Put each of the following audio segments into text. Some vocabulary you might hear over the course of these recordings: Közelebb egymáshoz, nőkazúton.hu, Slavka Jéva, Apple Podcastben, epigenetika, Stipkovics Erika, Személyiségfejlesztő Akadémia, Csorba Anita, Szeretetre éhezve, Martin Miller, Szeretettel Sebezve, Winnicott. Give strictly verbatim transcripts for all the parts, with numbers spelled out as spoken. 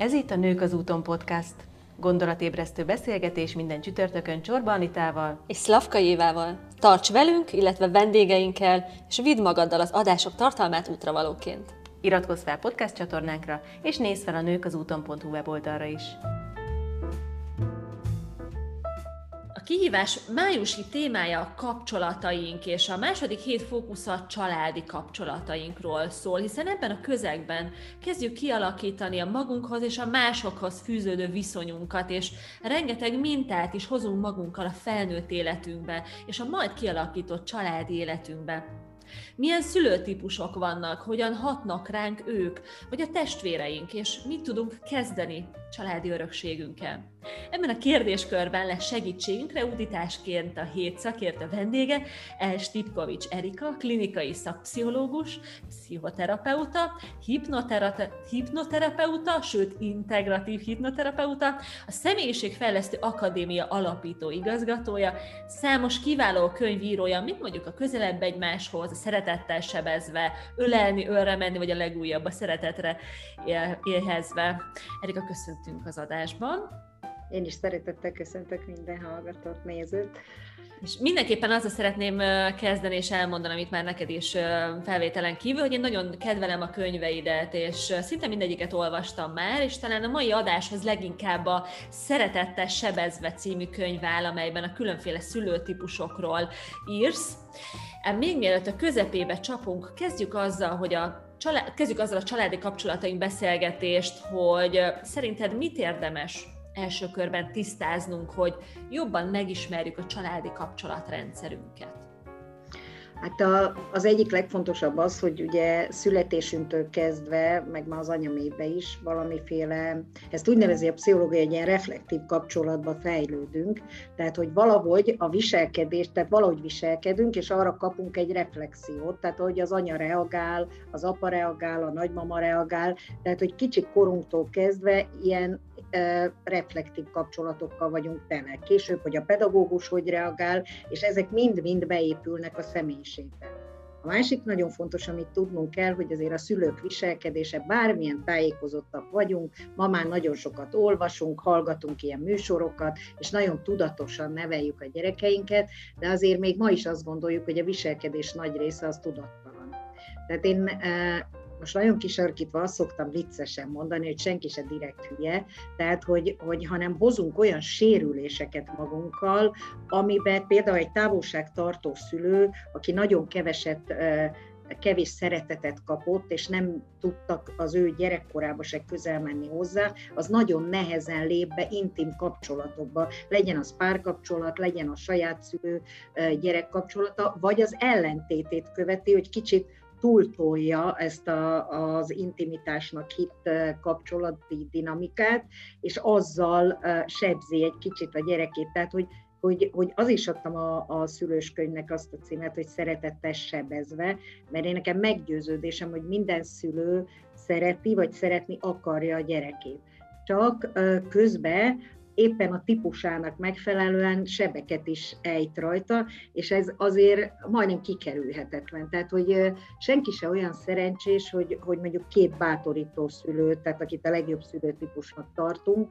Ez itt a Nők az úton podcast. Gondolatébresztő beszélgetés minden csütörtökön Csorba Anitával és Slavka Jévával. Tarts velünk, illetve vendégeinkkel, és vidd magaddal az adások tartalmát útravalóként. Iratkozz fel podcast csatornánkra, és nézz fel a nőkazúton pont hu weboldalra is. A kihívás májusi témája a kapcsolataink, és a második hét fókusza a családi kapcsolatainkról szól, hiszen ebben a közegben kezdjük kialakítani a magunkhoz és a másokhoz fűződő viszonyunkat, és rengeteg mintát is hozunk magunkkal a felnőtt életünkbe, és a majd kialakított családi életünkbe. Milyen szülőtípusok vannak, hogyan hatnak ránk ők, vagy a testvéreink, és mit tudunk kezdeni családi örökségünkkel. Ebben a kérdéskörben lesz segítségünkre útításként a hét szakértő vendége, Stipkovics Erika, klinikai szakpszichológus, pszichoterapeuta, hipnotera- hipnoterapeuta, sőt integratív hipnoterapeuta, a Személyiségfejlesztő Akadémia alapító igazgatója, számos kiváló könyvírója, mint mondjuk a Közelebb egymáshoz, a Szeretettel sebezve, Ölelni, ölre menni, vagy a legújabb, a Szeretetre éhezve. Erika, köszönöm. Az adásban. Én is szeretettel köszöntök minden hallgatót, nézőt. És mindenképpen azzal szeretném kezdeni és elmondani, amit már neked is felvételen kívül, hogy én nagyon kedvelem a könyveidet, és szinte mindegyiket olvastam már, és talán a mai adáshoz leginkább a Szeretettel sebezve című könyv áll, amelyben a különféle szülőtípusokról írsz. Még mielőtt a közepébe csapunk, kezdjük azzal, hogy a Család, kezdjük azzal a családi kapcsolataink beszélgetést, hogy szerinted mit érdemes első körben tisztáznunk, hogy jobban megismerjük a családi kapcsolatrendszerünket? Hát a, az egyik legfontosabb az, hogy ugye születésünktől kezdve, meg már az anyamébe is valamiféle, ezt úgy nevezi a pszichológia, egy ilyen reflektív kapcsolatba fejlődünk, tehát hogy valahogy a viselkedés, tehát valahogy viselkedünk, és arra kapunk egy reflexiót, tehát hogy az anya reagál, az apa reagál, a nagymama reagál, tehát hogy kicsi korunktól kezdve ilyen e, reflektív kapcsolatokkal vagyunk tele. Később, hogy a pedagógus hogy reagál, és ezek mind-mind beépülnek a személy. A másik nagyon fontos, amit tudnunk kell, hogy azért a szülők viselkedése, bármilyen tájékozottak vagyunk, ma már nagyon sokat olvasunk, hallgatunk ilyen műsorokat, és nagyon tudatosan neveljük a gyerekeinket, de azért még ma is azt gondoljuk, hogy a viselkedés nagy része az tudattalan. Tehát én most nagyon kisarkítva azt szoktam viccesen mondani, hogy senki se direkt hülye, tehát hogy, hogy hanem hozunk olyan sérüléseket magunkkal, amiben például egy távolságtartó szülő, aki nagyon keveset, kevés szeretetet kapott, és nem tudtak az ő gyerekkorába se közel menni hozzá, az nagyon nehezen lép be intim kapcsolatokba, legyen az párkapcsolat, legyen a saját szülő gyerek kapcsolata, vagy az ellentétét követi, hogy kicsit túltolja ezt a, az intimitásnak hitt kapcsolati dinamikát, és azzal sebzi egy kicsit a gyerekét. Tehát, hogy, hogy, hogy az is adtam a, a szülőskönyvnek azt a címet, hogy Szeretettel sebezve, mert én nekem meggyőződésem, hogy minden szülő szereti, vagy szeretni akarja a gyerekét. Csak közben éppen a típusának megfelelően sebeket is ejt rajta, és ez azért majdnem kikerülhetetlen. Tehát, hogy senki se olyan szerencsés, hogy, hogy mondjuk két bátorító szülőt, tehát akit a legjobb szülőtípusnak tartunk,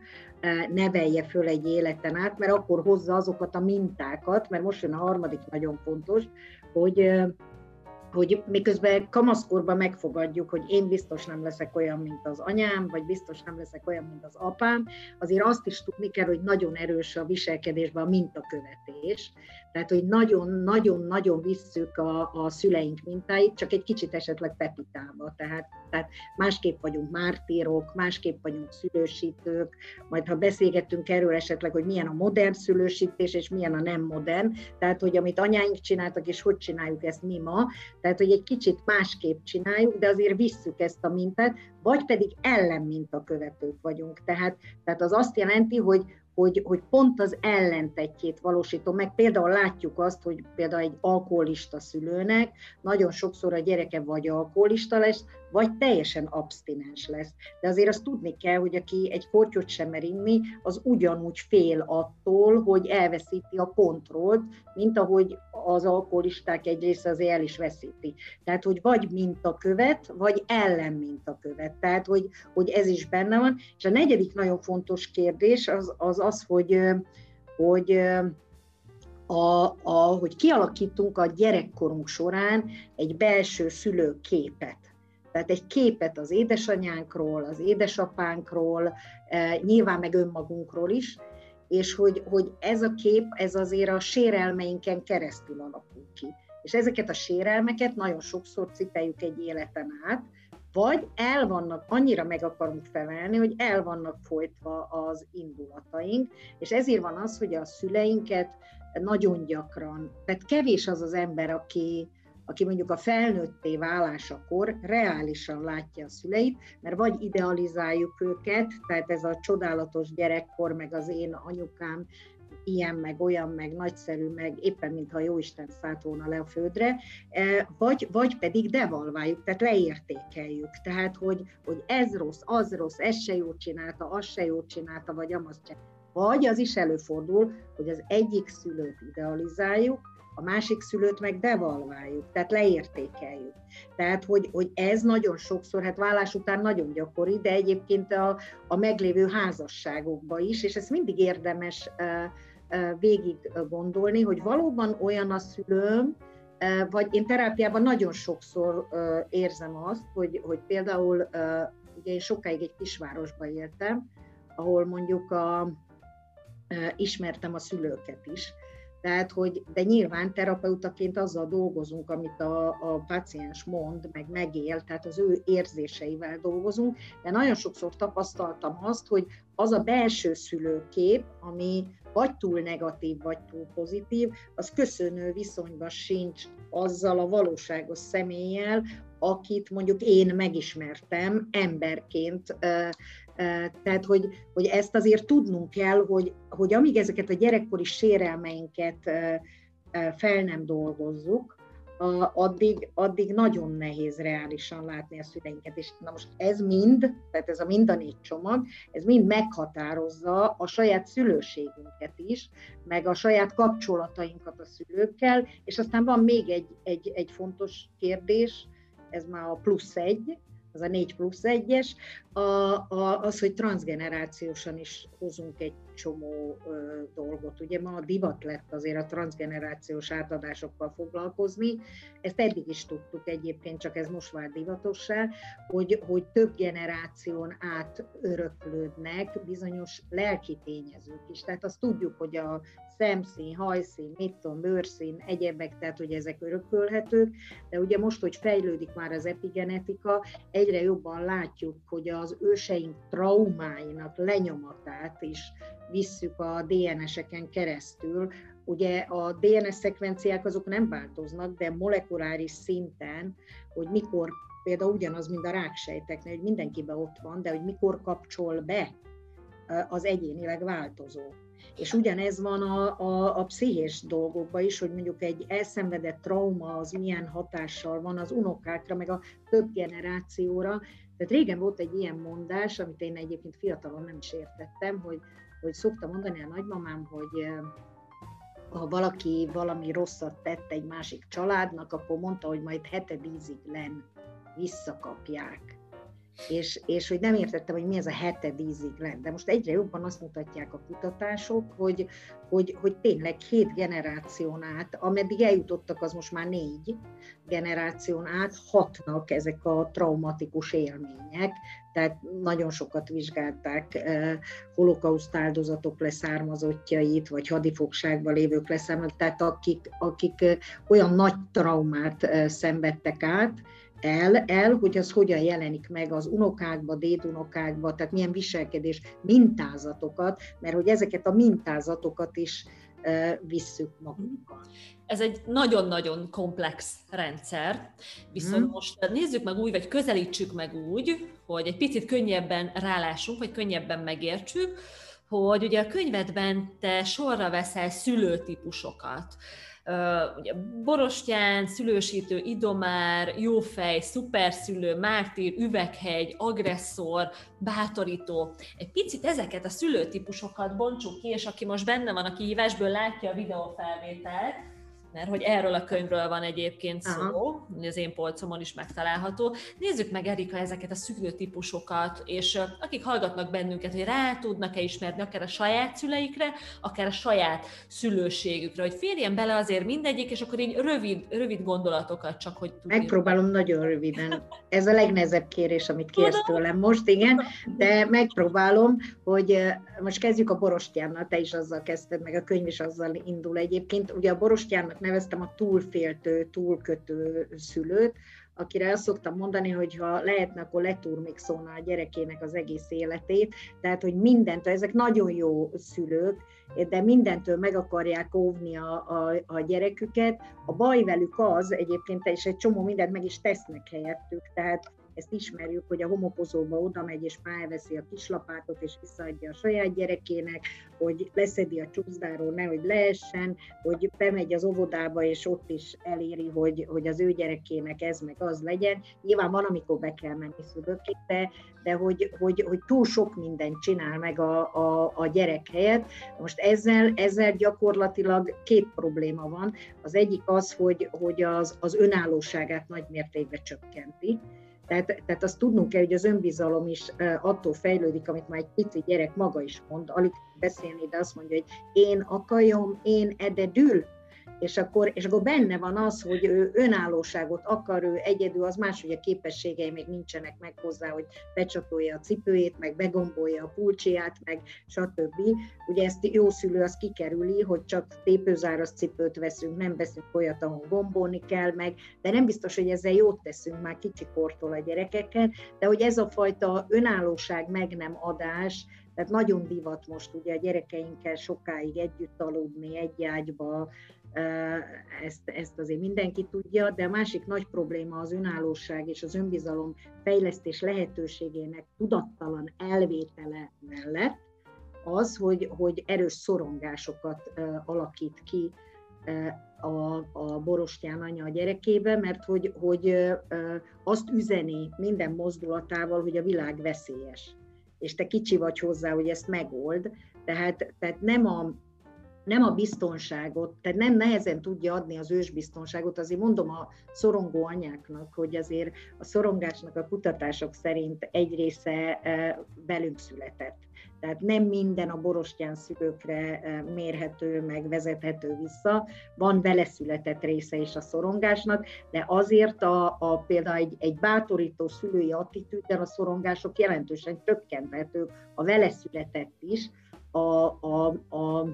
nevelje föl egy életen át, mert akkor hozza azokat a mintákat, mert most jön a harmadik nagyon fontos, hogy... hogy miközben kamaszkorban megfogadjuk, hogy én biztos nem leszek olyan, mint az anyám, vagy biztos nem leszek olyan, mint az apám, azért azt is tudni kell, hogy nagyon erős a viselkedésben a mintakövetés, tehát hogy nagyon-nagyon-nagyon visszük a, a szüleink mintáit, csak egy kicsit esetleg pepitába, tehát, tehát másképp vagyunk mártírok, másképp vagyunk szülősítők, majd ha beszélgettünk erről esetleg, hogy milyen a modern szülősítés, és milyen a nem modern, tehát hogy amit anyáink csináltak, és hogy csináljuk ezt mi ma, tehát, hogy egy kicsit másképp csináljuk, de azért visszük ezt a mintát, vagy pedig ellenmintakövetők vagyunk. Tehát, tehát az azt jelenti, hogy hogy, hogy pont az ellentetjét valósítom meg. Például látjuk azt, hogy például egy alkoholista szülőnek nagyon sokszor a gyereke vagy alkoholista lesz, vagy teljesen abstinens lesz. De azért azt tudni kell, hogy aki egy kortyot sem mer inni, az ugyanúgy fél attól, hogy elveszíti a kontrollt, mint ahogy az alkoholisták egy része azért el is veszíti. Tehát, hogy vagy mintakövet, vagy ellen mintakövet. Tehát, hogy, hogy ez is benne van. És a negyedik nagyon fontos kérdés az az, az hogy, hogy A, a, hogy kialakítunk a gyerekkorunk során egy belső szülőképet. Tehát egy képet az édesanyánkról, az édesapánkról, nyilván meg önmagunkról is, és hogy, hogy ez a kép, ez azért a sérelmeinken keresztül alakul ki. És ezeket a sérelmeket nagyon sokszor cipeljük egy életen át, vagy el vannak, annyira meg akarunk felelni, hogy el vannak folytva az indulataink, és ezért van az, hogy a szüleinket nagyon gyakran, tehát kevés az az ember, aki, aki mondjuk a felnőtté válásakor reálisan látja a szüleit, mert vagy idealizáljuk őket, tehát ez a csodálatos gyerekkor, meg az én anyukám, ilyen, meg olyan, meg nagyszerű, meg éppen mintha Jóisten szállt volna le a földre, vagy, vagy pedig devalváljuk, tehát leértékeljük. Tehát, hogy, hogy ez rossz, az rossz, ez se jól csinálta, az se jól csinálta, vagy amaz csinálta. Vagy az is előfordul, hogy az egyik szülőt idealizáljuk, a másik szülőt meg devalváljuk, tehát leértékeljük. Tehát, hogy, hogy ez nagyon sokszor, hát válás után nagyon gyakori, de egyébként a, a meglévő házasságokban is, és ezt mindig érdemes végig gondolni, hogy valóban olyan a szülőm, vagy én terápiában nagyon sokszor érzem azt, hogy, hogy például, ugye én sokáig egy kisvárosban éltem, ahol mondjuk a, ismertem a szülőket is. Tehát, hogy, de nyilván terapeutaként azzal dolgozunk, amit a, a páciens mond, meg megél, tehát az ő érzéseivel dolgozunk, de nagyon sokszor tapasztaltam azt, hogy az a belső szülőkép, ami vagy túl negatív, vagy túl pozitív, az köszönő viszonyban sincs azzal a valóságos személlyel, akit mondjuk én megismertem emberként. Tehát, hogy, hogy ezt azért tudnunk kell, hogy, hogy amíg ezeket a gyerekkori sérelmeinket fel nem dolgozzuk, addig, addig nagyon nehéz reálisan látni a szüleinket. És na most ez mind, tehát ez a mind a négy csomag, ez mind meghatározza a saját szülőségünket is, meg a saját kapcsolatainkat a szülőkkel, és aztán van még egy, egy, egy fontos kérdés, ez már a plusz egy, az a négy plusz egyes, az, hogy transzgenerációsan is hozunk egy csomó ö, dolgot. Ugye ma a divat lett azért a transzgenerációs átadásokkal foglalkozni, ezt eddig is tudtuk egyébként, csak ez most vált divatossá, hogy, hogy több generáción át öröklődnek bizonyos lelki tényezők is. Tehát azt tudjuk, hogy a szemszín, hajszín, mit tudom, bőrszín, egyebek, tehát hogy ezek örökölhetők, de ugye most, hogy fejlődik már az epigenetika, egyre jobban látjuk, hogy az őseink traumáinak lenyomatát is visszük a dé en es-eken keresztül. Ugye a dé en es-szekvenciák azok nem változnak, de molekuláris szinten, hogy mikor, például ugyanaz, mint a ráksejteknél, hogy mindenkiben ott van, de hogy mikor kapcsol be, az egyénileg változó. És ugyanez van a, a, a pszichés dolgokban is, hogy mondjuk egy elszenvedett trauma az milyen hatással van az unokákra, meg a több generációra. Tehát régen volt egy ilyen mondás, amit én egyébként fiatalon nem is értettem, hogy, hogy szoktam mondani a nagymamám, hogy ha valaki valami rosszat tett egy másik családnak, akkor mondta, hogy majd hetedízig len visszakapják. És, és hogy nem értettem, hogy mi ez a hetedízig len. De most egyre jobban azt mutatják a kutatások, hogy, hogy, hogy tényleg hét generáción át, ameddig eljutottak, az most már négy generáción át hatnak ezek a traumatikus élmények. Tehát nagyon sokat vizsgálták holokauszt áldozatok leszármazottjait, vagy hadifogságban lévők leszármazottjait, tehát akik, akik olyan nagy traumát szenvedtek át, El, el, hogy az hogyan jelenik meg az unokákba, dédunokákba, tehát milyen viselkedés mintázatokat, mert hogy ezeket a mintázatokat is e, visszük magunkkal. Ez egy nagyon-nagyon komplex rendszer, viszont hmm. most nézzük meg úgy, vagy közelítsük meg úgy, hogy egy picit könnyebben rálássunk, vagy könnyebben megértsük, hogy ugye a könyvedben te sorra veszel szülőtípusokat. Ugye borostyán, szülősítő, idomár, jófej, szuperszülő, mártír, üveghegy, agresszor, bátorító. Egy picit ezeket a szülőtípusokat bontsuk ki, és aki most benne van a kihívásból, látja a videófelvételt, mert hogy erről a könyvről van egyébként szó, aha, az én polcomon is megtalálható. Nézzük meg, Erika, ezeket a szülőtípusokat, és akik hallgatnak bennünket, hogy rá tudnak-e ismerni akár a saját szüleikre, akár a saját szülőségükre, hogy férjen bele azért mindegyik, és akkor így rövid, rövid gondolatokat csak, hogy tudjuk. Megpróbálom nagyon röviden. Ez a legnehezebb kérés, amit kérsz tőlem most, igen, de megpróbálom, hogy most kezdjük a borostyánnal, te is azzal kezdted, meg a könyv is azzal indul egyébként. Ugye a borostyánnak neveztem a túlféltő, túlkötő szülőt, akire azt szoktam mondani, hogy ha lehetne, akkor leturmixolná a gyerekének az egész életét. Tehát, hogy mindentől, ezek nagyon jó szülők, de mindentől meg akarják óvni a, a, a gyereküket. A baj velük az, egyébként és egy csomó mindent meg is tesznek helyettük, tehát ezt ismerjük, hogy a homokozóba oda megy és már elveszi a kislapátot és visszaadja a saját gyerekének, hogy leszedi a csúszdáról, nehogy leessen, hogy bemegy az óvodába és ott is eléri, hogy, hogy az ő gyerekének ez meg az legyen. Nyilván van, amikor be kell menni szülőként, de, de hogy, hogy, hogy túl sok mindent csinál meg a, a, a gyerek helyett. Most ezzel, ezzel gyakorlatilag két probléma van. Az egyik az, hogy, hogy az, az önállóságát nagy mértékben csökkenti. Tehát, tehát azt tudnunk kell, hogy az önbizalom is attól fejlődik, amit már egy pici gyerek maga is mond, alig beszélni, de azt mondja, hogy én akarom, én ededül. És akkor, és akkor benne van az, hogy ő önállóságot akar, ő egyedül, az más, hogy a képességei még nincsenek meg hozzá, hogy becsatolja a cipőjét, meg begombolja a pulcsiát, meg stb. Ugye ezt jó szülő az kikerüli, hogy csak tépőzáraz cipőt veszünk, nem veszünk olyat, ahol gombolni kell meg, de nem biztos, hogy ezzel jót teszünk már kicsikortól a gyerekekkel, de hogy ez a fajta önállóság meg nem adás, tehát nagyon divat most ugye a gyerekeinkkel sokáig együtt aludni, egy ágyba, ezt, ezt azért mindenki tudja, de a másik nagy probléma az önállóság és az önbizalom fejlesztés lehetőségének tudattalan elvétele mellett az, hogy, hogy erős szorongásokat alakít ki a, a borostyán anya a gyerekébe, mert hogy, hogy azt üzeni minden mozdulatával, hogy a világ veszélyes. És te kicsi vagy hozzá, hogy ezt megold, tehát, tehát nem, a, nem a biztonságot, tehát nem nehezen tudja adni az ősbiztonságot, azért mondom a szorongó anyáknak, hogy azért a szorongásnak a kutatások szerint egy része velünk született. Tehát nem minden a borostyán szülőkre mérhető, meg vezethető vissza, van beleszületett része is a szorongásnak, de azért a, a, például egy, egy bátorító szülői attitűddel a szorongások jelentősen csökkenthetők, a veleszületett is, a, a, a,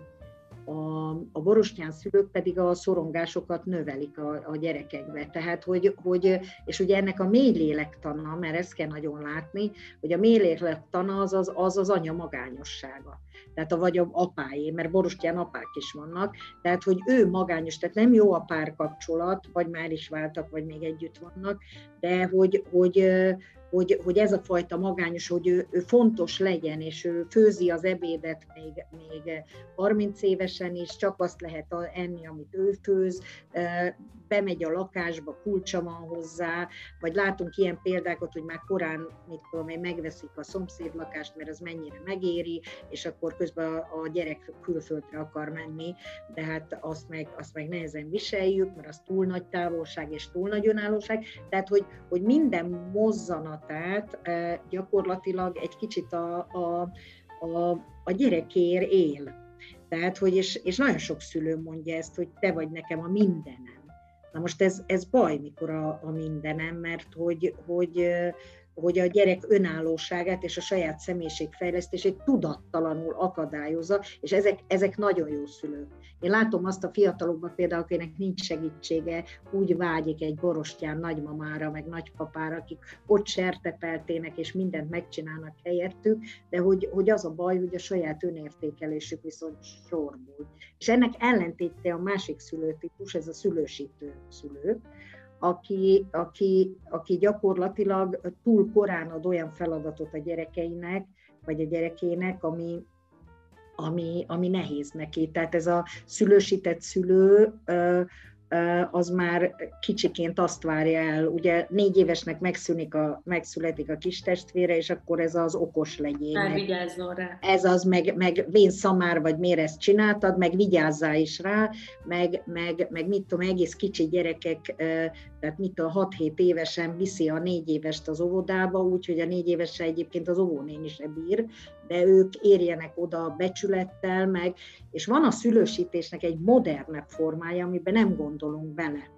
a, a borostyán szülők pedig a szorongásokat növelik a, a gyerekekbe. Tehát, hogy, hogy, és ugye ennek a mély lélektana, mert ezt kell nagyon látni, hogy a mély lélektana az az, az az anya magányossága. Tehát a vagy a apáé, mert borostyán apák is vannak, tehát hogy ő magányos, tehát nem jó a párkapcsolat, vagy már is váltak, vagy még együtt vannak, de hogy, hogy Hogy, hogy ez a fajta magányos, hogy ő, ő fontos legyen, és ő főzi az ebédet még, még harminc évesen is, csak azt lehet enni, amit ő főz, bemegy a lakásba, kulcsa van hozzá, vagy látunk ilyen példákat, hogy már korán, mit tudom én, megveszik a szomszéd lakást, mert az mennyire megéri, és akkor közben a gyerek külföldre akar menni, de hát azt meg, azt meg nehezen viseljük, mert az túl nagy távolság és túl nagy önállóság, tehát hogy, hogy minden mozzanat, tehát gyakorlatilag egy kicsit a, a, a, a gyerekért él. Tehát, hogy és, és nagyon sok szülő mondja ezt, hogy te vagy nekem a mindenem. Na most ez, ez baj, mikor a, a mindenem, mert hogy, hogy, hogy a gyerek önállóságát és a saját személyiségfejlesztését tudattalanul akadályozza, és ezek, ezek nagyon jó szülők. Én látom azt a fiatalokban például, akinek nincs segítsége, úgy vágyik egy borostyán nagymamára, meg nagypapára, akik ott sertepeltének, és mindent megcsinálnak helyettük, de hogy, hogy az a baj, hogy a saját önértékelésük viszont sorbul. És ennek ellentéte a másik szülőtípus, ez a szülősítő szülő, Aki, aki, aki gyakorlatilag túl korán ad olyan feladatot a gyerekeinek, vagy a gyerekének, ami, ami, ami nehéz neki. Tehát ez a szülősített szülő, az már kicsiként azt várja el, ugye négy évesnek megszűnik a, megszületik a kis testvére, és akkor ez az okos legyél. Vigyázzon rá. Ez az, meg, meg vén szamár vagy miért ezt csináltad, meg vigyázzál is rá, meg, meg, meg mit tudom, egész kicsi gyerekek, tehát mit a hat-hét évesen viszi a négy évest az óvodába, úgyhogy a négy évese egyébként az óvónéni se bír, de ők érjenek oda becsülettel, meg, és van a szülősítésnek egy modernebb formája, amiben nem gondolunk bele.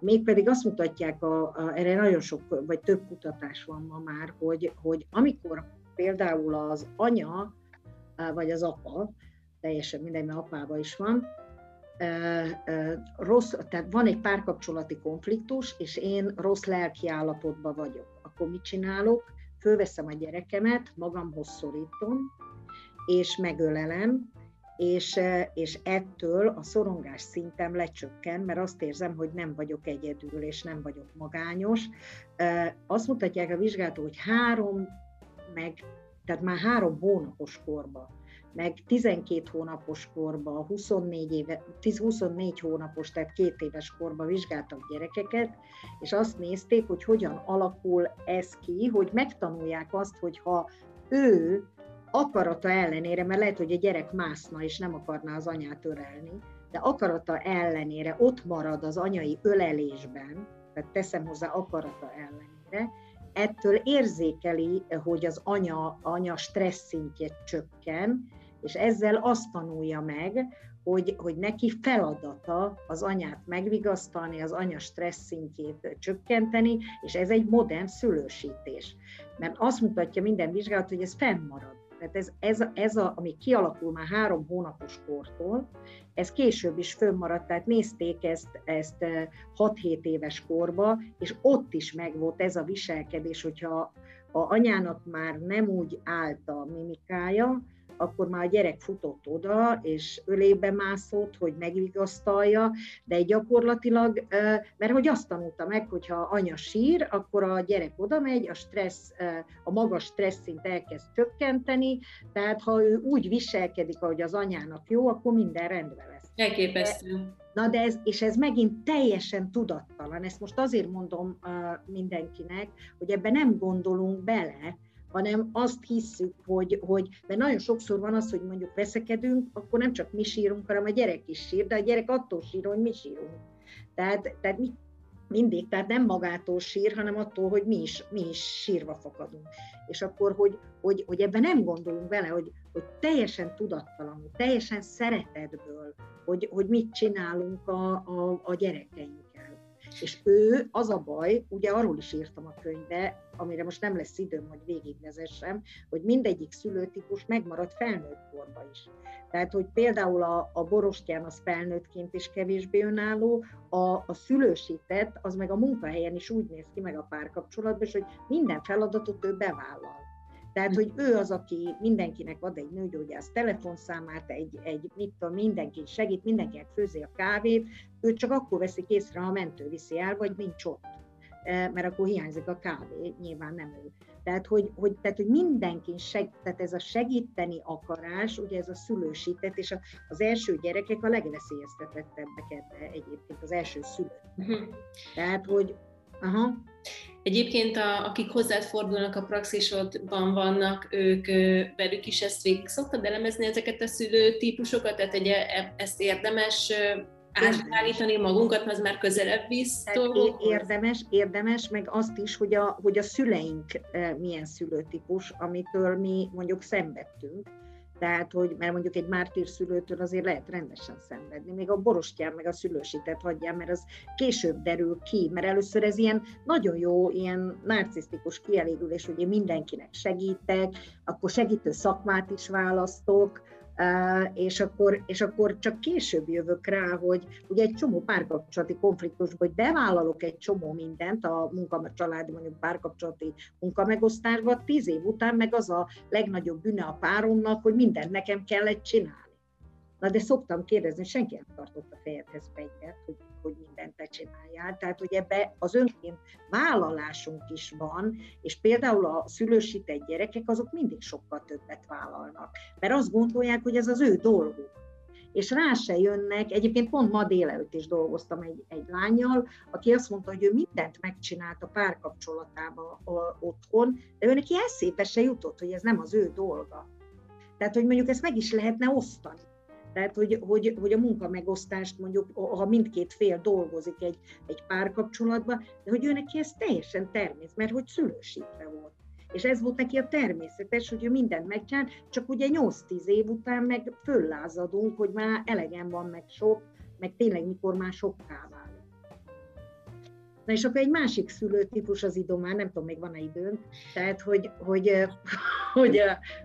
Mégpedig azt mutatják, a, a, erre nagyon sok, vagy több kutatás van ma már, hogy, hogy amikor például az anya, vagy az apa, teljesen mindegy, mert apában is van, rossz, tehát van egy párkapcsolati konfliktus, és én rossz lelki állapotban vagyok. Akkor mit csinálok? Fölveszem a gyerekemet, magamhoz szorítom, és megölelem, és, és ettől a szorongás szintem lecsökken, mert azt érzem, hogy nem vagyok egyedül, és nem vagyok magányos. Azt mutatják a vizsgálatok, hogy három, meg, tehát már három hónapos korban, meg tizenkét hónapos korban, huszonnégy, éve, huszonnégy hónapos, tehát két éves korban vizsgáltak gyerekeket, és azt nézték, hogy hogyan alakul ez ki, hogy megtanulják azt, hogy ha ő akarata ellenére, mert lehet, hogy a gyerek mászna és nem akarná az anyát ölelni, de akarata ellenére ott marad az anyai ölelésben, tehát teszem hozzá akarata ellenére, ettől érzékeli, hogy az anya, anya stressz szintje csökken, és ezzel azt tanulja meg, hogy, hogy neki feladata az anyát megvigasztalni, az anya stressz szintjét csökkenteni, és ez egy modern szülősítés. Mert azt mutatja minden vizsgálat, hogy ez fennmarad. Tehát ez, ez, ez a, ami kialakul már három hónapos kortól, ez később is fönnmaradt, tehát nézték ezt, ezt hat-hét éves korba, és ott is megvolt ez a viselkedés, hogyha a anyának már nem úgy állt a mimikája, akkor már a gyerek futott oda, és ölébe mászott, hogy megvigasztalja, de gyakorlatilag, mert hogy azt tanulta meg, hogyha anya sír, akkor a gyerek oda megy, a stressz, a magas stressz szint elkezd csökkenteni, tehát ha ő úgy viselkedik, ahogy az anyának jó, akkor minden rendben lesz. Elképesztő. Na de ez, és ez megint teljesen tudattalan, ezt most azért mondom mindenkinek, hogy ebben nem gondolunk bele, hanem azt hiszük, hogy, hogy, mert nagyon sokszor van az, hogy mondjuk veszekedünk, akkor nem csak mi sírunk, hanem a gyerek is sír, de a gyerek attól sír, hogy mi sírunk. Tehát, tehát mi, mindig, tehát nem magától sír, hanem attól, hogy mi is, mi is sírva fakadunk. És akkor, hogy, hogy, hogy ebben nem gondolunk bele, hogy, hogy teljesen tudattalanul, teljesen szeretetből, hogy, hogy mit csinálunk a, a, a gyerekeinkkel. És ő, az a baj, ugye arról is írtam a könyvbe, amire most nem lesz időm, hogy végigvezessem, hogy mindegyik szülőtípus megmarad felnőtt korban is. Tehát, hogy például a, a borostyán az felnőttként is kevésbé önálló, a, a szülősített, az meg a munkahelyen is úgy néz ki meg a párkapcsolatban, és hogy minden feladatot ő bevállal. Tehát, hogy ő az, aki mindenkinek ad egy nőgyógyász telefonszámát, egy, egy mit tudom, mindenki segít, mindenkinek főzi a kávét, ő csak akkor veszik észre, ha a mentő viszi el, vagy nincs ott, mert akkor hiányzik a kávé, nyilván nem ő. Tehát, hogy, hogy, tehát, hogy mindenki segít, tehát ez a segíteni akarás, ugye ez a szülősített, és a, az első gyerekek a legveszélyeztetettebbek ebbe egyébként, az első szülők. Tehát, hogy... Aha. Egyébként a, akik hozzád fordulnak a praxisodban vannak, ők velük is ezt végig szoktad elemezni ezeket a szülőtípusokat, tehát egy, ezt érdemes átállítani magunkat, az már közelebb visz. Érdemes, érdemes, meg azt is, hogy a, hogy a szüleink milyen szülőtípus, amitől mi mondjuk szenvedtünk. Tehát, hogy, mert mondjuk egy mártír szülőtől azért lehet rendesen szenvedni, még a borostyán meg a szülősített hagyján, mert az később derül ki, mert először ez ilyen nagyon jó, ilyen narcisztikus kielégülés, hogy én mindenkinek segítek, akkor segítő szakmát is választok, és akkor, és akkor csak később jövök rá, hogy ugye egy csomó párkapcsolati konfliktusban, hogy bevállalok egy csomó mindent a munka, családi, mondjuk párkapcsolati munkamegosztásban, tíz év után meg az a legnagyobb bűne a páromnak, hogy mindent nekem kellett csinálni. Na de szoktam kérdezni, senki nem tartott a fejedhez fegyvert, hogy hogy mindent te csináljál. Tehát, hogy ebbe az önként vállalásunk is van, és például a szülősített gyerekek azok mindig sokkal többet vállalnak, mert azt gondolják, hogy ez az ő dolguk. És rá se jönnek, egyébként pont ma délelőtt is dolgoztam egy, egy lányjal, aki azt mondta, hogy ő mindent megcsinált a párkapcsolatában otthon, de ő neki eszébe se jutott, hogy ez nem az ő dolga. Tehát, hogy mondjuk ezt meg is lehetne osztani. Tehát, hogy, hogy, hogy a munkamegosztást mondjuk, ha mindkét fél dolgozik egy, egy párkapcsolatban, de hogy ő neki ez teljesen természet, mert hogy szülősítve volt. És ez volt neki a természetes, hogy ő mindent megcsinál, csak ugye nyolc-tíz év után meg föllázadunk, hogy már elegen van, meg sok, meg tényleg mikor már sokká válik. Na és akkor egy másik szülőtípus az idomár, nem tudom, még van-e időnk, tehát hogy, hogy, hogy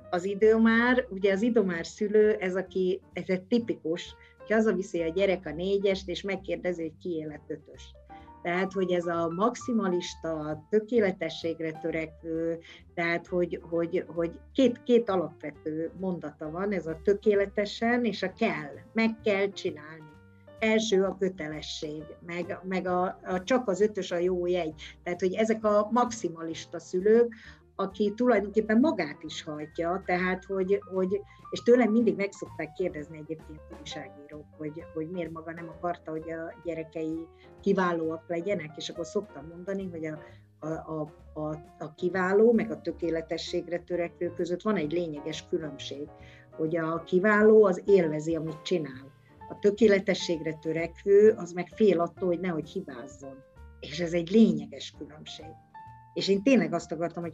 az idomár, ugye az idomár szülő, ez aki, ez egy tipikus, ki hazaviszi a gyerek a négyest, és megkérdezi, hogy ki élet ötöst. Tehát, hogy ez a maximalista, tökéletességre törekvő, tehát, hogy, hogy, hogy két, két alapvető mondata van, ez a tökéletesen és a kell, meg kell csinálni. Első a kötelesség, meg, meg a, a csak az ötös a jó jegy. Tehát, hogy ezek a maximalista szülők, aki tulajdonképpen magát is hajtja, tehát, hogy, hogy és tőlem mindig meg szokták kérdezni egyébként újságírók, hogy, hogy miért maga nem akarta, hogy a gyerekei kiválóak legyenek, és akkor szoktam mondani, hogy a, a, a, a, a kiváló, meg a tökéletességre törekvő között van egy lényeges különbség, hogy a kiváló az élvezi, amit csinál. A tökéletességre törekvő az meg fél attól, hogy nehogy hibázzon. És ez egy lényeges különbség. És én tényleg azt akartam, hogy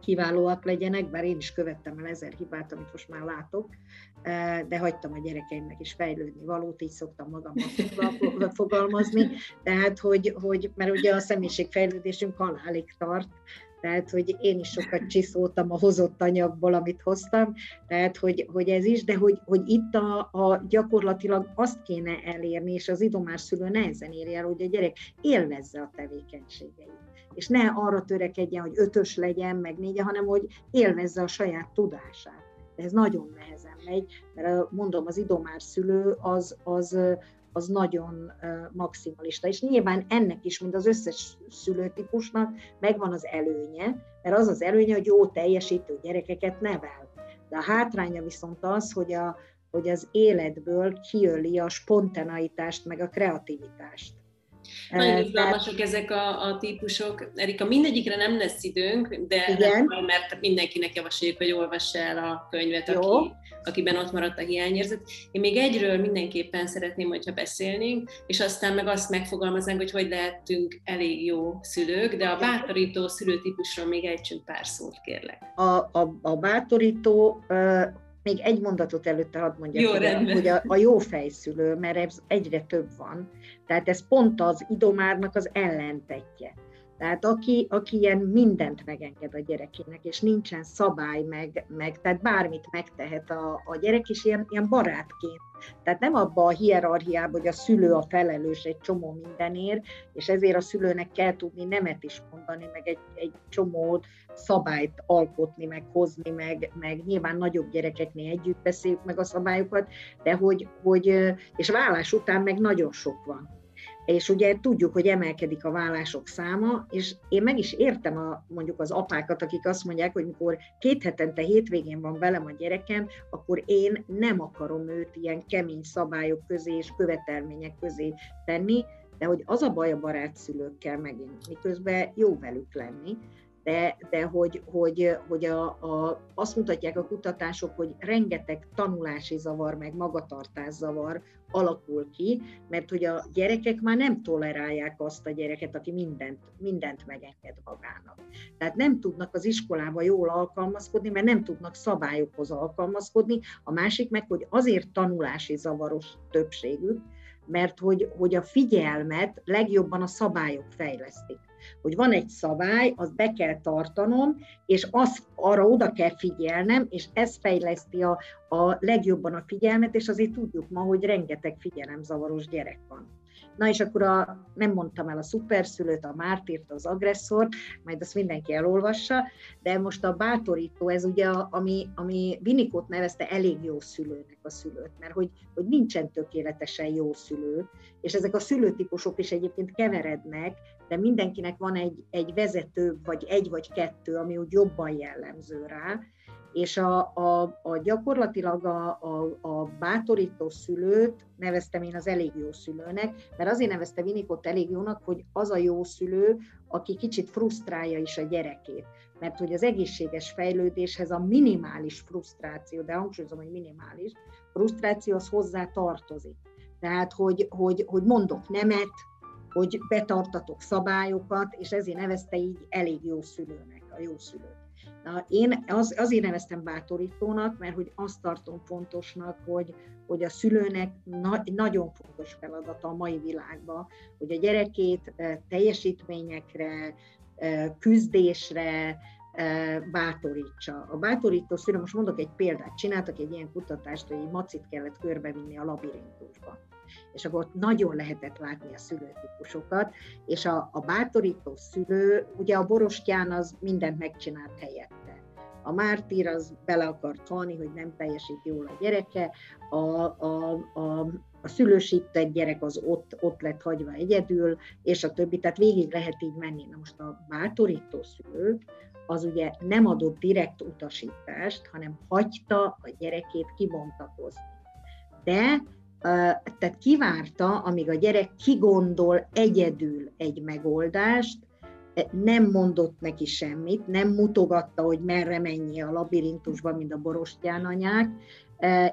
kiválóak legyenek, bár én is követtem el ezer hibát, amit most már látok, de hagytam a gyerekeimnek is fejlődni valót, így szoktam magammal fogalmazni, tehát, hogy, hogy, mert ugye a személyiségfejlődésünk halálig tart, tehát, hogy én is sokat csiszoltam a hozott anyagból, amit hoztam, tehát, hogy, hogy ez is, de hogy, hogy itt a, a gyakorlatilag azt kéne elérni, és az idomár szülő nehezen érje el, hogy a gyerek élvezze a tevékenységeit. És ne arra törekedjen, hogy ötös legyen, meg négye, hanem hogy élvezze a saját tudását. De ez nagyon nehezen megy, mert mondom, az idomár szülő az, az, az nagyon maximalista. És nyilván ennek is, mint az összes szülőtípusnak megvan az előnye, mert az az előnye, hogy jó teljesítő gyerekeket nevel. De a hátránya viszont az, hogy, a, hogy az életből kiöli a spontaneitást, meg a kreativitást. Nagyon izgalmasak ezek a, a típusok. Erika, mindegyikre nem lesz időnk, de nem, mert mindenkinek javasoljuk, hogy olvass el a könyvet, aki, akiben ott maradt a hiányérzet. Én még egyről mindenképpen szeretném, hogyha beszélnénk, és aztán meg azt megfogalmaznánk, hogy hogy lehetünk elég jó szülők, de a bátorító szülőtípusról még ejtsünk pár szót, kérlek. A, a, a bátorító... Uh... Még egy mondatot előtte hadd mondjam, hogy, hogy a, a jó fejszülő, mert ez egyre több van. Tehát ez pont az idomárnak az ellentetje. Tehát aki, aki ilyen mindent megenged a gyerekének, és nincsen szabály meg, meg tehát bármit megtehet a, a gyerek, és ilyen, ilyen barátként. Tehát nem abba a hierarchiában, hogy a szülő a felelős egy csomó mindenért, és ezért a szülőnek kell tudni nemet is mondani, meg egy, egy csomó szabályt alkotni, meg hozni, meg, meg nyilván nagyobb gyerekeknél együtt beszéljük meg a szabályokat, de hogy, hogy és vállás után meg nagyon sok van. És ugye tudjuk, hogy emelkedik a vállások száma, és én meg is értem a, mondjuk az apákat, akik azt mondják, hogy mikor két hetente hétvégén van velem a gyerekem, akkor én nem akarom őt ilyen kemény szabályok közé és követelmények közé tenni, de hogy az a baj a barátszülőkkel megint, miközben jó velük lenni, de, de hogy, hogy, hogy a, a, azt mutatják a kutatások, hogy rengeteg tanulási zavar, meg magatartászavar alakul ki, mert hogy a gyerekek már nem tolerálják azt a gyereket, aki mindent, mindent megenged magának. Tehát nem tudnak az iskolába jól alkalmazkodni, mert nem tudnak szabályokhoz alkalmazkodni. A másik meg, hogy azért tanulási zavaros többségük, mert hogy, hogy a figyelmet legjobban a szabályok fejlesztik. Hogy van egy szabály, azt be kell tartanom, és az, arra oda kell figyelnem, és ez fejleszti a, a legjobban a figyelmet, és azért tudjuk ma, hogy rengeteg figyelemzavaros gyerek van. Na és akkor a, nem mondtam el a szuperszülőt, a mártírt, az agresszort, majd azt mindenki elolvassa, de most a bátorító, ez ugye, a, ami, ami Winnicott nevezte elég jó szülőnek a szülőt, mert hogy, hogy nincsen tökéletesen jó szülő, és ezek a szülőtípusok is egyébként keverednek, de mindenkinek van egy, egy vezetőbb, vagy egy vagy kettő, ami úgy jobban jellemző rá, és a, a, a gyakorlatilag a, a, a bátorító szülőt neveztem én az elég jó szülőnek, mert azért nevezte Winnicott elég jónak, hogy az a jó szülő, aki kicsit frusztrálja is a gyerekét. Mert hogy az egészséges fejlődéshez a minimális frusztráció, de hangsúlyozom, hogy minimális, frusztráció az hozzá tartozik. Tehát, hogy, hogy, hogy mondok nemet, hogy betartatok szabályokat, és ezért nevezte így elég jó szülőnek, a jó szülőt. Na, én az, azért neveztem bátorítónak, mert hogy azt tartom fontosnak, hogy, hogy a szülőnek na, nagyon fontos feladata a mai világban, hogy a gyerekét teljesítményekre, küzdésre bátorítsa. A bátorító szülő, most mondok egy példát, csináltak egy ilyen kutatást, hogy egy macit kellett körbevinni a labirintusba. És akkor ott nagyon lehetett látni a szülőtípusokat, és a, a bátorító szülő, ugye a borostyán az mindent megcsinált helyette. A mártír az bele akart halni, hogy nem teljesít jól a gyereke, a, a, a, a szülősített gyerek az ott, ott lett hagyva egyedül, és a többi, tehát végig lehet így menni. Na most a bátorító szülő az ugye nem adott direkt utasítást, hanem hagyta a gyerekét kibontakozni. De tehát kivárta, amíg a gyerek kigondol egyedül egy megoldást, nem mondott neki semmit, nem mutogatta, hogy merre menj a labirintusban, mint a borostyán anyák,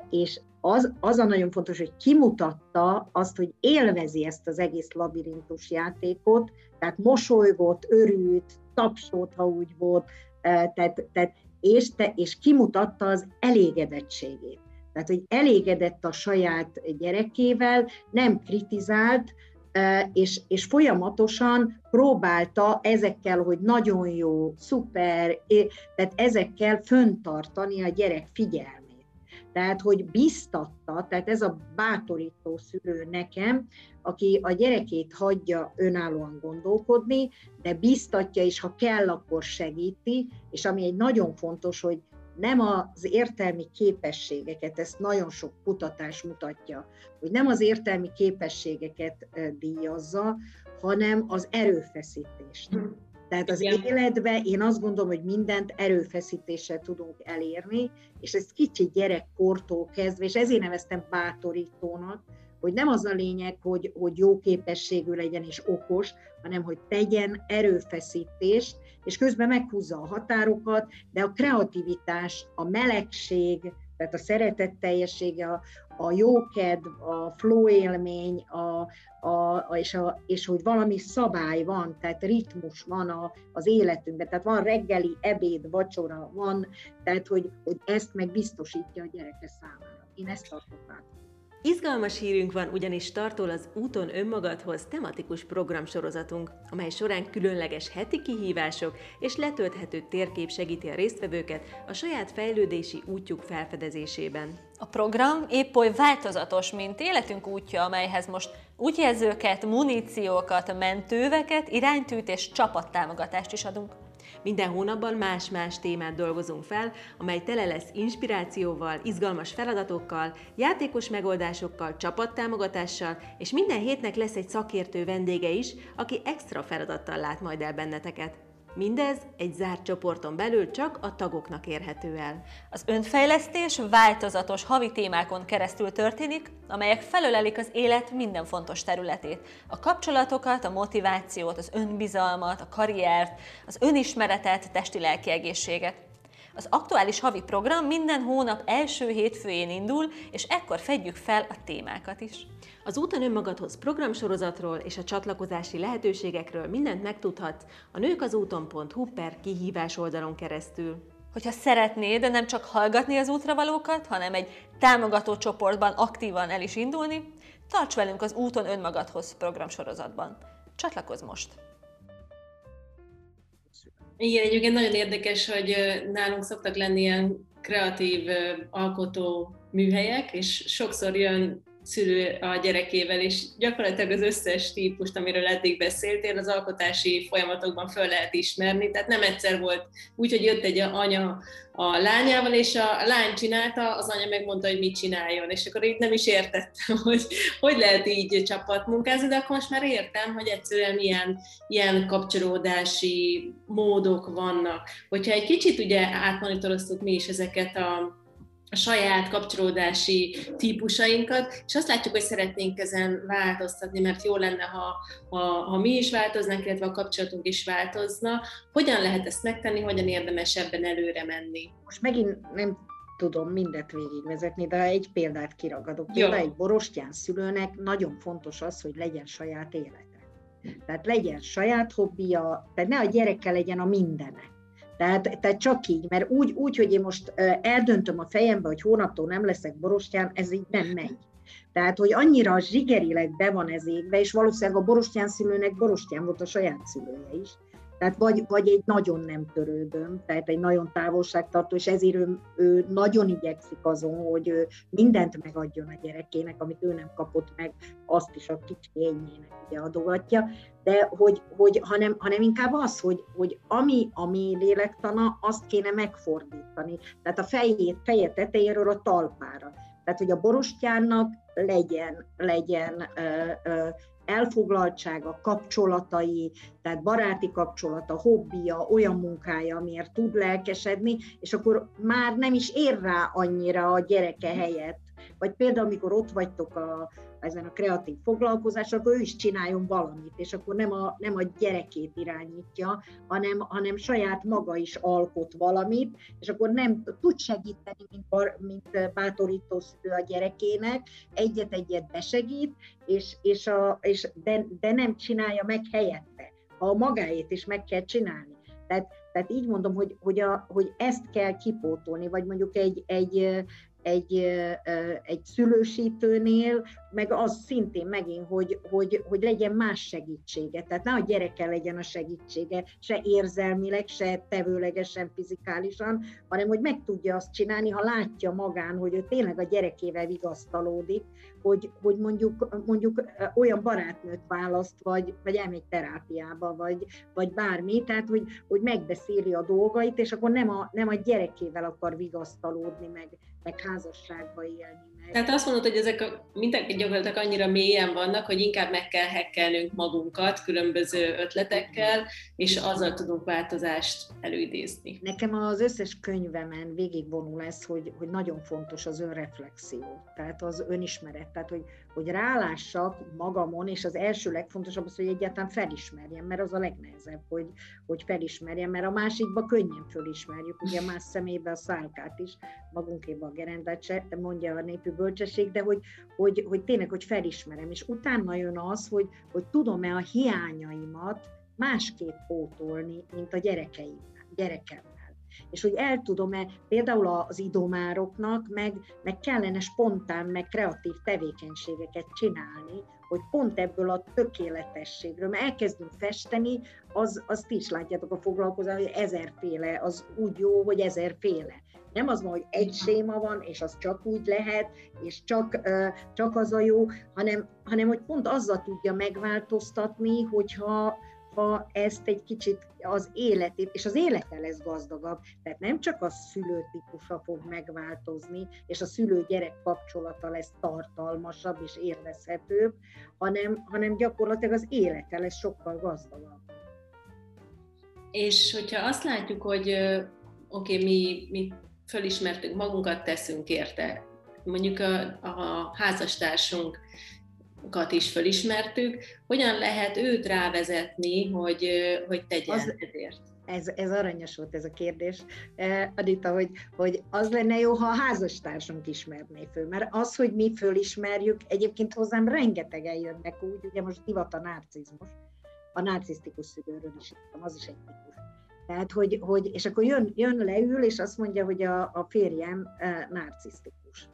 és az, az a nagyon fontos, hogy kimutatta azt, hogy élvezi ezt az egész labirintus játékot, tehát mosolygott, örült, tapsolt, ha úgy volt, tehát, tehát, és, te, és kimutatta az elégedettségét. Tehát, hogy elégedett a saját gyerekével, nem kritizált, és, és folyamatosan próbálta ezekkel, hogy nagyon jó, szuper, tehát ezekkel fönntartani a gyerek figyelmét. Tehát, hogy biztatta, tehát ez a bátorító szülő nekem, aki a gyerekét hagyja önállóan gondolkodni, de biztatja, és ha kell, akkor segíti, és ami egy nagyon fontos, hogy nem az értelmi képességeket, ezt nagyon sok kutatás mutatja, hogy nem az értelmi képességeket díjazza, hanem az erőfeszítést. Tehát az igen. Életben én azt gondolom, hogy mindent erőfeszítéssel tudunk elérni, és ez kicsi gyerekkortól kezdve, és ezért neveztem bátorítónak, hogy nem az a lényeg, hogy, hogy jó képességű legyen és okos, hanem hogy tegyen erőfeszítést, és közben meghúzza a határokat, de a kreativitás, a melegség, tehát a szeretetteljesség, a, a jókedv, a flow élmény, a, a, és, a, és hogy valami szabály van, tehát ritmus van a, az életünkben, tehát van reggeli, ebéd, vacsora, van, tehát hogy, hogy ezt meg biztosítja a gyereke számára. Én ezt tartom át. Izgalmas hírünk van, ugyanis tartol az Úton önmagadhoz tematikus programsorozatunk, amely során különleges heti kihívások és letölthető térkép segíti a résztvevőket a saját fejlődési útjuk felfedezésében. A program épp oly változatos, mint életünk útja, amelyhez most útjelzőket, muníciókat, mentőveket, iránytűt és csapattámogatást is adunk. Minden hónapban más-más témát dolgozunk fel, amely tele lesz inspirációval, izgalmas feladatokkal, játékos megoldásokkal, csapattámogatással, és minden hétnek lesz egy szakértő vendége is, aki extra feladattal lát majd el benneteket. Mindez egy zárt csoporton belül csak a tagoknak érhető el. Az önfejlesztés változatos havi témákon keresztül történik, amelyek felölelik az élet minden fontos területét. A kapcsolatokat, a motivációt, az önbizalmat, a karriert, az önismeretet, testi-lelki egészséget. Az aktuális havi program minden hónap első hétfőjén indul, és ekkor fedjük fel a témákat is. Az Úton önmagadhoz programsorozatról és a csatlakozási lehetőségekről mindent megtudhatsz a nőkazúton.hu per kihívás oldalon keresztül. Hogyha szeretnéd nem csak hallgatni az útravalókat, hanem egy támogató csoportban aktívan el is indulni, tarts velünk az Úton önmagadhoz programsorozatban. Csatlakozz most! Igen, egyébként nagyon érdekes, hogy nálunk szoktak lenni ilyen kreatív, alkotó műhelyek, és sokszor jön szülő a gyerekével, és gyakorlatilag az összes típust, amiről eddig beszéltél, az alkotási folyamatokban föl lehet ismerni. Tehát nem egyszer volt úgy, hogy jött egy anya a lányával, és a lány csinálta, az anya megmondta, hogy mit csináljon. És akkor így nem is értettem, hogy hogy lehet így csapatmunkázni, de akkor most már értem, hogy egyszerűen ilyen, ilyen kapcsolódási módok vannak. Hogyha egy kicsit ugye átmonitoroztuk mi is ezeket a a saját kapcsolódási típusainkat, és azt látjuk, hogy szeretnénk ezen változtatni, mert jó lenne, ha, ha, ha mi is változnánk, illetve a kapcsolatunk is változna. Hogyan lehet ezt megtenni, hogyan érdemes ebben előre menni? Most megint nem tudom mindet végigvezetni, de egy példát kiragadok. Például egy borostyán szülőnek nagyon fontos az, hogy legyen saját élete. Tehát legyen saját hobbija, tehát ne a gyerekkel legyen a mindene. Tehát, tehát csak így, mert úgy, úgy, hogy én most eldöntöm a fejembe, hogy hónaptól nem leszek borostyán, ez így nem megy. Tehát, hogy annyira zsigerileg be van ez égve, és valószínűleg a borostyán szülőnek borostyán volt a saját szülője is. Tehát vagy, vagy egy nagyon nem törődöm, tehát egy nagyon távolságtartó, és ezért ő, ő nagyon igyekszik azon, hogy ő mindent megadjon a gyerekének, amit ő nem kapott meg, azt is a kicsiényének ugye adogatja, de hogy, hogy, hanem, hanem inkább az, hogy, hogy ami a mély lélektana, azt kéne megfordítani. Tehát a fejét, feje tetejéről a talpára. Tehát, hogy a borostyánnak legyen, legyen ö, ö, elfoglaltsága, kapcsolatai, tehát baráti kapcsolata, hobbija, olyan munkája, amiért tud lelkesedni, és akkor már nem is ér rá annyira a gyereke helyett. Vagy például, amikor ott vagytok a, ezen a kreatív foglalkozáson, akkor ő is csináljon valamit, és akkor nem a, nem a gyerekét irányítja, hanem, hanem saját maga is alkot valamit, és akkor nem tud segíteni, mint, bar, mint bátorító szülő a gyerekének, egyet-egyet besegít, és, és a, és de, de nem csinálja meg helyette. A magáét is meg kell csinálni. Tehát, tehát így mondom, hogy, hogy, a, hogy ezt kell kipótolni, vagy mondjuk egy... egy Egy, egy szülősítőnél, meg az szintén megint, hogy, hogy, hogy legyen más segítsége. Tehát ne a gyerekkel legyen a segítsége, se érzelmileg, se tevőlegesen, fizikálisan, hanem hogy meg tudja azt csinálni, ha látja magán, hogy ő tényleg a gyerekével vigasztalódik, hogy, hogy mondjuk, mondjuk olyan barátnőt választ, vagy, vagy elmegy terápiába, vagy, vagy bármi, tehát hogy, hogy megbeszéli a dolgait, és akkor nem a, nem a gyerekével akar vigasztalódni, meg, meg házasságba élni. Meg. Tehát azt mondod, hogy ezek a, mindenki gyakorlatilag annyira mélyen vannak, hogy inkább meg kell hekkelnünk magunkat különböző ötletekkel, és azzal tudunk változást előidézni. Nekem az összes könyvemen végigvonul ez, hogy, hogy nagyon fontos az önreflexió, tehát az önismeret. Tehát, hogy, hogy rálássak magamon, és az első legfontosabb az, hogy egyáltalán felismerjem, mert az a legnehezebb, hogy, hogy felismerjem, mert a másikba könnyen fölismerjük, ugye más szemébe a szálkát is, magunkéba a gerendát se, mondja a népi bölcsesség, de hogy, hogy, hogy tényleg, hogy felismerem, és utána jön az, hogy, hogy tudom-e a hiányaimat másképp pótolni, mint a gyerekeimmel, gyerekemmel. És hogy el tudom-e például az idomároknak, meg, meg kellene spontán, meg kreatív tevékenységeket csinálni, hogy pont ebből a tökéletességről, mert elkezdünk festeni, az, azt is látjátok a foglalkozásban, hogy ezerféle, az úgy jó, hogy ezerféle. Nem az van, hogy egy séma van, és az csak úgy lehet, és csak, csak az a jó, hanem, hanem hogy pont azzal tudja megváltoztatni, hogyha ha ezt egy kicsit az életét, és az élete lesz gazdagabb, tehát nem csak a szülő típusa fog megváltozni, és a szülő-gyerek kapcsolata lesz tartalmasabb és érvezhetőbb, hanem, hanem gyakorlatilag az élete lesz sokkal gazdagabb. És hogyha azt látjuk, hogy oké, okay, mi, mi fölismertük, magunkat teszünk érte, mondjuk a, a házastársunk, is fölismertük, hogyan lehet őt rávezetni, hogy, hogy tegyen az, ezért? Ez, ez aranyos volt ez a kérdés, Anita, hogy, hogy az lenne jó, ha a házastársunk ismerné föl, mert az, hogy mi fölismerjük, egyébként hozzám rengetegen jönnek úgy, ugye most divat a narcizmus, a narcisztikus szülőről is írtam, az is egy típus. Tehát, hogy, hogy, és akkor jön, jön leül, és azt mondja, hogy a, a férjem narcisztikus,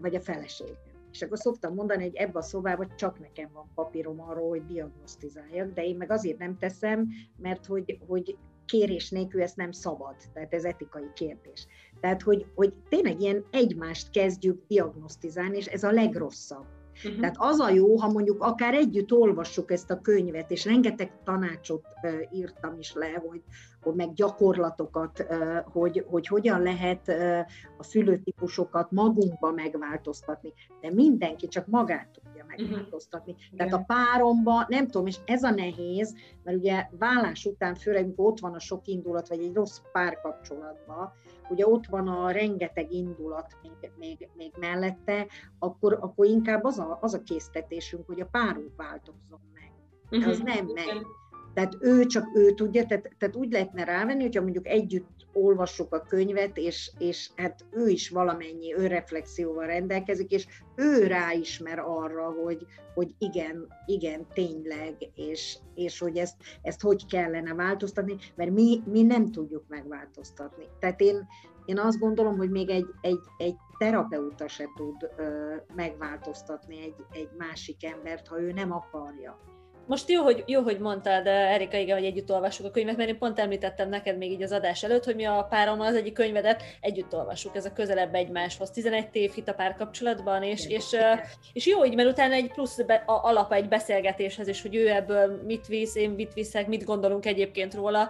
vagy a feleségem. És akkor szoktam mondani, hogy ebben a szobában csak nekem van papírom arról, hogy diagnosztizáljak, de én meg azért nem teszem, mert hogy, hogy kérés nélkül ezt nem szabad, tehát ez etikai kérdés. Tehát, hogy, hogy tényleg ilyen egymást kezdjük diagnosztizálni, és ez a legrosszabb. Uh-huh. Tehát az a jó, ha mondjuk akár együtt olvassuk ezt a könyvet, és rengeteg tanácsot írtam is le, hogy, hogy meg gyakorlatokat, hogy, hogy hogyan lehet a szülőtípusokat magunkba megváltoztatni, de mindenki csak magát tudja megváltoztatni. Uh-huh. Tehát a páromban, nem tudom, és ez a nehéz, mert ugye válás után, főleg amikor ott van a sok indulat, vagy egy rossz párkapcsolatban, ugye ott van a rengeteg indulat még, még, még mellette, akkor, akkor inkább az a, az a késztetésünk, hogy a párunk változzon meg. Uh-huh. Az nem meg. Tehát ő csak ő tudja, tehát, tehát úgy lehetne rávenni, hogyha mondjuk együtt olvassuk a könyvet, és, és hát ő is valamennyi önreflexióval rendelkezik, és ő ráismer arra, hogy, hogy igen, igen, tényleg, és, és hogy ezt, ezt hogy kellene változtatni, mert mi, mi nem tudjuk megváltoztatni. Tehát én, én azt gondolom, hogy még egy, egy, egy terapeuta se tud ö, megváltoztatni egy, egy másik embert, ha ő nem akarja. Most jó, hogy, jó, hogy mondtad, Erika, igen, hogy együtt olvassuk a könyvet, mert én pont említettem neked még így az adás előtt, hogy mi a párommal az egyik könyvedet együtt olvassuk, ez a Közelebb egymáshoz, tizenegy tévhit a párkapcsolatban, és, és, és jó így, mert utána egy plusz be, a, alapa egy beszélgetéshez is, hogy ő ebből mit visz, én mit viszek, mit gondolunk egyébként róla,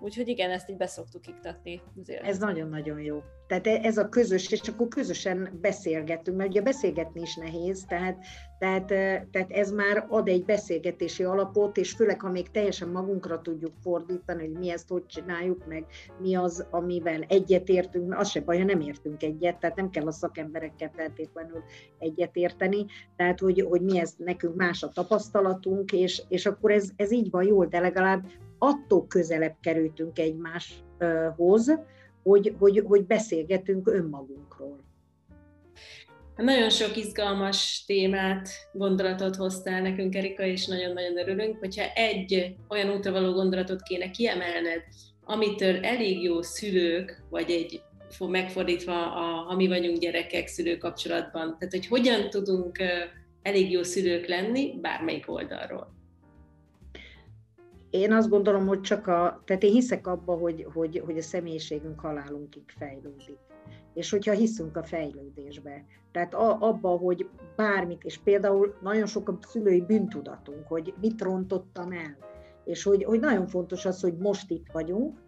úgyhogy igen, ezt így beszoktuk iktatni. Ez nagyon-nagyon jó. Tehát ez a közös, és akkor közösen beszélgetünk, mert ugye beszélgetni is nehéz, tehát, tehát, tehát ez már ad egy beszélgetési alapot, és főleg, ha még teljesen magunkra tudjuk fordítani, hogy mi ezt hogy csináljuk, meg mi az, amivel egyetértünk, mert az se baj, ha nem értünk egyet, tehát nem kell a szakemberekkel feltétlenül egyetérteni, tehát hogy, hogy mi ez, nekünk más a tapasztalatunk, és, és akkor ez, ez így van jól, de legalább attól közelebb kerültünk egymáshoz, Hogy, hogy, hogy beszélgetünk önmagunkról. Nagyon sok izgalmas témát, gondolatot hoztál nekünk, Erika, és nagyon-nagyon örülünk, hogyha egy olyan útra való gondolatot kéne kiemelned, amitől elég jó szülők, vagy egy megfordítva a ha mi vagyunk gyerekek szülő kapcsolatban, tehát hogy hogyan tudunk elég jó szülők lenni bármelyik oldalról. Én azt gondolom, hogy csak a, tehát én hiszek abba, hogy, hogy, hogy a személyiségünk halálunkig fejlődik. És hogyha hiszünk a fejlődésbe, tehát abba, hogy bármit, és például nagyon sok a szülői bűntudatunk, hogy mit rontottam el, és hogy, hogy nagyon fontos az, hogy most itt vagyunk,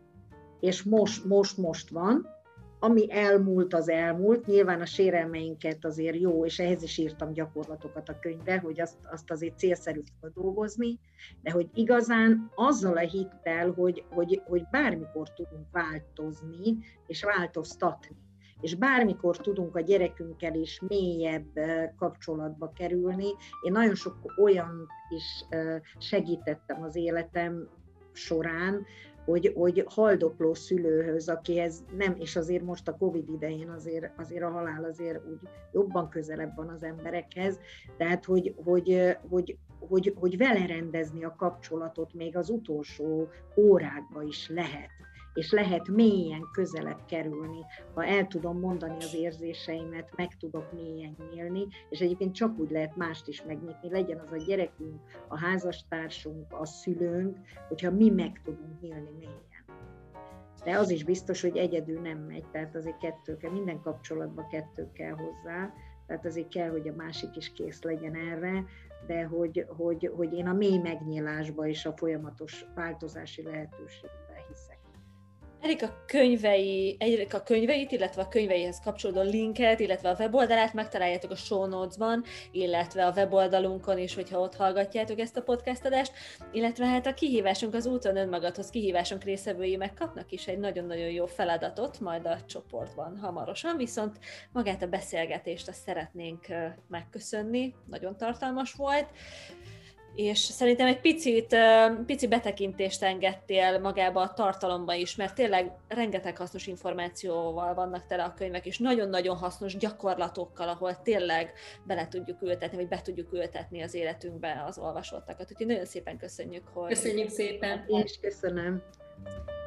és most, most, most van, ami elmúlt, az elmúlt, nyilván a sérelmeinket azért jó, és ehhez is írtam gyakorlatokat a könyvbe, hogy azt, azt azért célszerű dolgozni, de hogy igazán azzal a hittel, hogy, hogy, hogy bármikor tudunk változni, és változtatni, és bármikor tudunk a gyerekünkkel is mélyebb kapcsolatba kerülni. Én nagyon sok olyan is segítettem az életem során, Hogy, hogy haldokló szülőhöz, akihez nem, és azért most a Covid idején azért, azért a halál azért úgy jobban közelebb van az emberekhez, tehát hogy, hogy, hogy, hogy, hogy vele rendezni a kapcsolatot még az utolsó órákban is lehet, és lehet mélyen közelebb kerülni, ha el tudom mondani az érzéseimet, meg tudok mélyen nyílni, és egyébként csak úgy lehet mást is megnyitni, legyen az a gyerekünk, a házastársunk, a szülőnk, hogyha mi meg tudunk nyílni mélyen. De az is biztos, hogy egyedül nem megy, tehát azért kettő kell, minden kapcsolatban kettő kell hozzá, tehát azért kell, hogy a másik is kész legyen erre, de hogy, hogy, hogy én a mély megnyílásba és a folyamatos változási lehetőségben hiszek. Erika könyvei, Erika könyveit, illetve a könyveihez kapcsolódó linket, illetve a weboldalát megtaláljátok a show notes-ban, illetve a weboldalunkon is, hogyha ott hallgatjátok ezt a podcast adást, illetve hát a kihívásunk az úton önmagadhoz kihívásunk részevői megkapnak is egy nagyon-nagyon jó feladatot, majd a csoportban hamarosan, viszont magát a beszélgetést azt szeretnénk megköszönni, nagyon tartalmas volt. És szerintem egy picit, pici betekintést engedtél magába a tartalomba is, mert tényleg rengeteg hasznos információval vannak tele a könyvek, és nagyon-nagyon hasznos gyakorlatokkal, ahol tényleg bele tudjuk ültetni, vagy be tudjuk ültetni az életünkbe az olvasottakat. Úgyhogy nagyon szépen köszönjük, hogy... Köszönjük szépen! Én is köszönöm!